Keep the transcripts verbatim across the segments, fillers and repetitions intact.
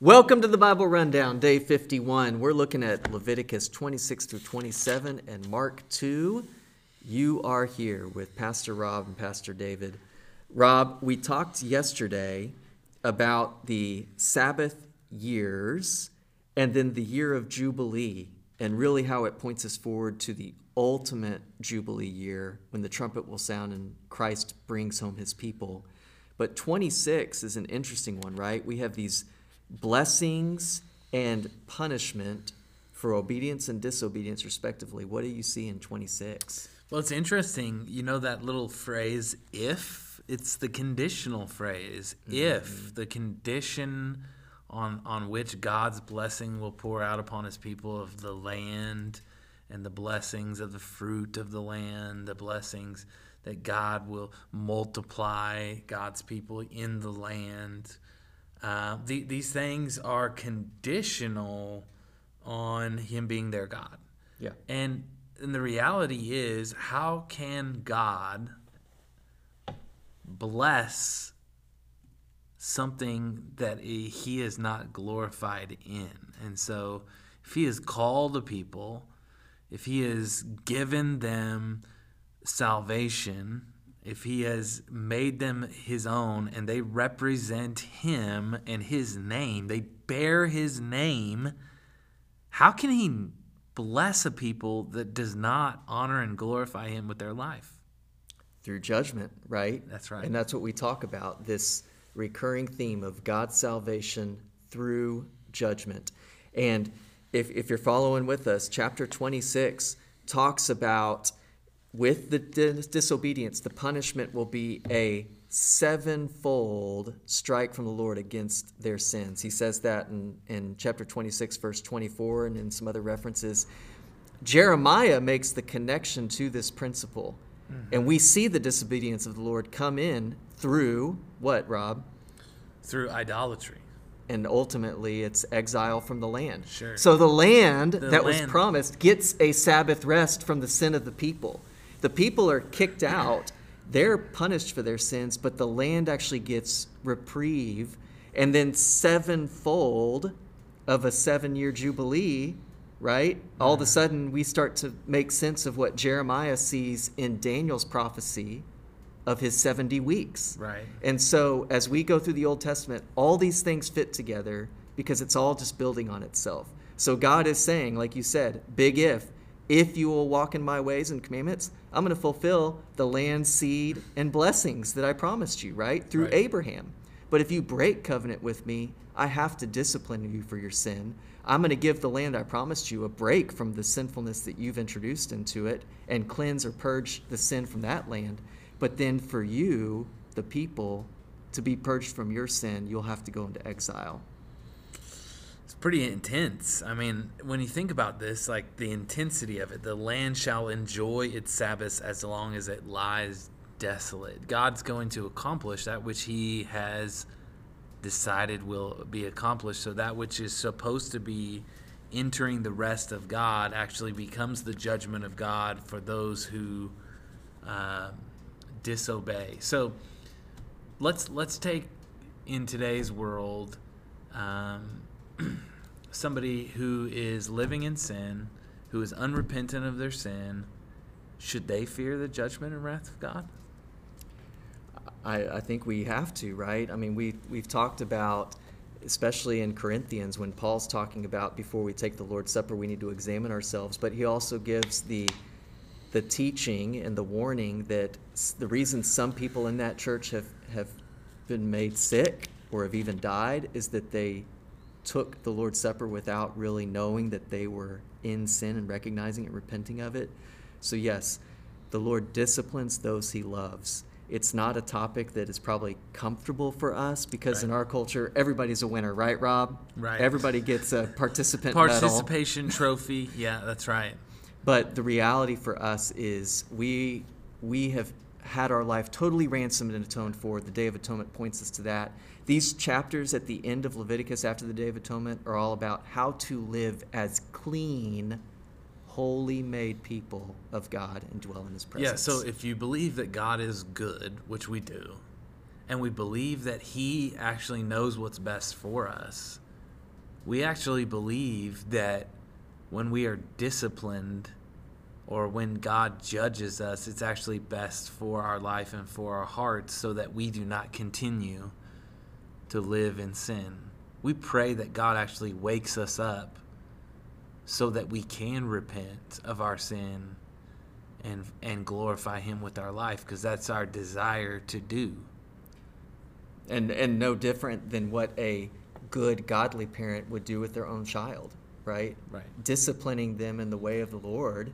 Welcome to the Bible Rundown, day fifty-one. We're looking at Leviticus twenty-six through twenty-seven and Mark two. You are here with Pastor Rob and Pastor David. Rob, we talked yesterday about the Sabbath years and then the year of Jubilee and really how it points us forward to the ultimate Jubilee year when the trumpet will sound and Christ brings home his people. But twenty-six is an interesting one, right? We have these blessings and punishment for obedience and disobedience, respectively. What do you see in twenty-six? Well, it's interesting. You know that little phrase, if? It's the conditional phrase, mm-hmm. if. The condition on on which God's blessing will pour out upon his people of the land and the blessings of the fruit of the land, the blessings that God will multiply God's people in the land. Uh, the, these things are conditional on him being their God. Yeah. And, and the reality is, how can God bless something that he is not glorified in? And so if he has called a people, if he has given them salvation, if he has made them his own and they represent him and his name, they bear his name, how can he bless a people that does not honor and glorify him with their life? Through judgment, right? That's right. And that's what we talk about, this recurring theme of God's salvation through judgment. And if, if you're following with us, chapter twenty-six talks about, with the dis- disobedience, the punishment will be a sevenfold strike from the Lord against their sins. He says that in, in chapter twenty-six, verse twenty-four, and in some other references. Jeremiah makes the connection to this principle. Mm-hmm. And we see the disobedience of the Lord come in through what, Rob? Through idolatry. And ultimately, it's exile from the land. Sure. So the land the that land. was promised gets a Sabbath rest from the sin of the people. The people are kicked out, they're punished for their sins, but the land actually gets reprieve, and then sevenfold of a seven-year jubilee, right? Yeah. All of a sudden, we start to make sense of what Jeremiah sees in Daniel's prophecy of his seventy weeks. Right. And so as we go through the Old Testament, all these things fit together because it's all just building on itself. So God is saying, like you said, big if, if you will walk in my ways and commandments, I'm going to fulfill the land, seed, and blessings that I promised you, right? Through right. Abraham. But if you break covenant with me, I have to discipline you for your sin. I'm going to give the land I promised you a break from the sinfulness that you've introduced into it and cleanse or purge the sin from that land. But then for you, the people, to be purged from your sin, you'll have to go into exile. It's pretty intense. I mean, when you think about this, like the intensity of it, the land shall enjoy its Sabbath as long as it lies desolate. God's going to accomplish that which he has decided will be accomplished. So that which is supposed to be entering the rest of God actually becomes the judgment of God for those who uh, disobey. So let's let's take in today's world um, somebody who is living in sin, who is unrepentant of their sin. Should they fear the judgment and wrath of God? I, I think we have to, right? I mean, we we've talked about, especially in Corinthians, when Paul's talking about before we take the Lord's Supper, we need to examine ourselves. But he also gives the the teaching and the warning that the reason some people in that church have, have been made sick or have even died is that they took the Lord's Supper without really knowing that they were in sin and recognizing it, repenting of it. So yes, the Lord disciplines those he loves. It's not a topic that is probably comfortable for us because right. in our culture, everybody's a winner, right, Rob? Right. Everybody gets a participant Participation medal. Trophy. Yeah, that's right. But the reality for us is we we have had our life totally ransomed and atoned for. The Day of Atonement points us to that. These chapters at the end of Leviticus after the Day of Atonement are all about how to live as clean, holy made people of God and dwell in his presence. Yeah, so if you believe that God is good, which we do, and we believe that he actually knows what's best for us, we actually believe that when we are disciplined or when God judges us, it's actually best for our life and for our hearts so that we do not continue to live in sin. We pray that God actually wakes us up so that we can repent of our sin and and glorify him with our life, because that's our desire to do. And and no different than what a good, godly parent would do with their own child, right? Right. Disciplining them in the way of the Lord.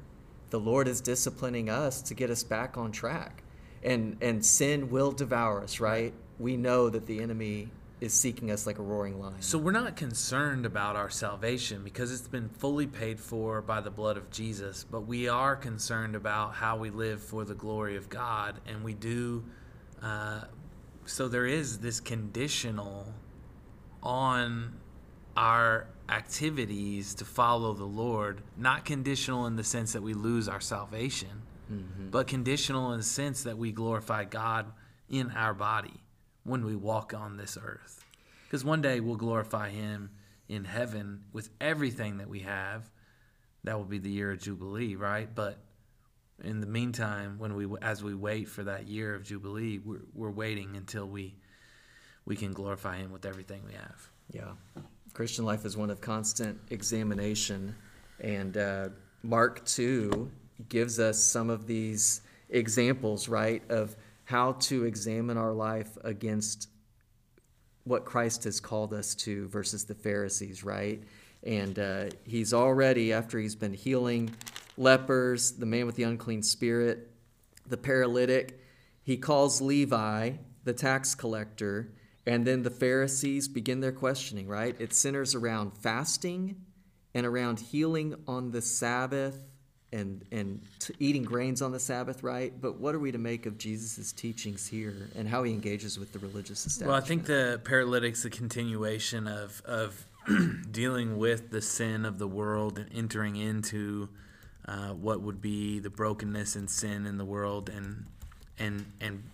The Lord is disciplining us to get us back on track. And and sin will devour us, right? We know that the enemy is seeking us like a roaring lion. So we're not concerned about our salvation because it's been fully paid for by the blood of Jesus, but we are concerned about how we live for the glory of God, and we do. Uh, so there is this conditional on our activities to follow the Lord, not conditional in the sense that we lose our salvation, mm-hmm. but conditional in the sense that we glorify God in our body when we walk on this earth. Because one day we'll glorify him in heaven with everything that we have. That will be the year of Jubilee, right? But in the meantime, when we, as we wait for that year of Jubilee, we're, we're waiting until we we can glorify him with everything we have. Yeah. Christian life is one of constant examination, and uh, Mark two gives us some of these examples, right, of how to examine our life against what Christ has called us to versus the Pharisees, right? And uh, he's already, after he's been healing lepers, the man with the unclean spirit, the paralytic, he calls Levi, the tax collector. And then the Pharisees begin their questioning, right? It centers around fasting and around healing on the Sabbath and and t- eating grains on the Sabbath, right? But what are we to make of Jesus' teachings here and how he engages with the religious establishment? Well, I think the paralytic's a continuation of, of dealing with the sin of the world and entering into uh, what would be the brokenness and sin in the world and and and.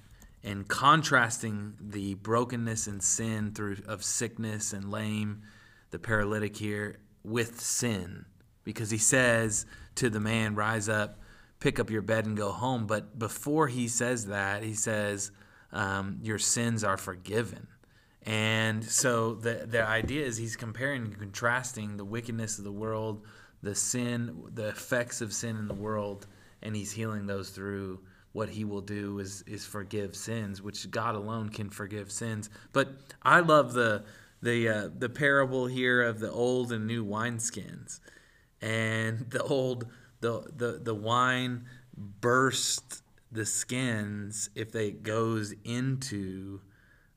and contrasting the brokenness and sin through of sickness and lame, the paralytic here, with sin. Because he says to the man, rise up, pick up your bed and go home. But before he says that, he says, um, your sins are forgiven. And so the, the idea is he's comparing and contrasting the wickedness of the world, the sin, the effects of sin in the world, and he's healing those through what he will do is is forgive sins, which God alone can forgive sins. But I love the the uh, the parable here of the old and new wineskins, and the old the the the wine bursts the skins if they goes into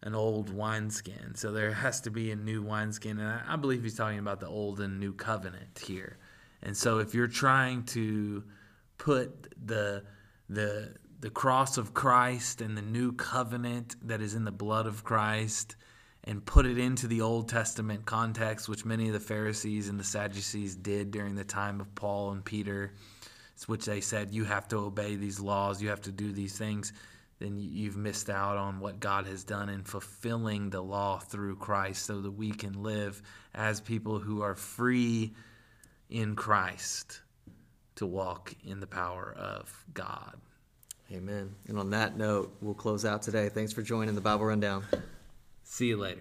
an old wineskin. So there has to be a new wineskin, and I, I believe he's talking about the old and new covenant here. And so if you're trying to put the the the cross of Christ and the new covenant that is in the blood of Christ and put it into the Old Testament context, which many of the Pharisees and the Sadducees did during the time of Paul and Peter, which they said, you have to obey these laws, you have to do these things, then you've missed out on what God has done in fulfilling the law through Christ so that we can live as people who are free in Christ to walk in the power of God. Amen. And on that note, we'll close out today. Thanks for joining the Bible Rundown. See you later.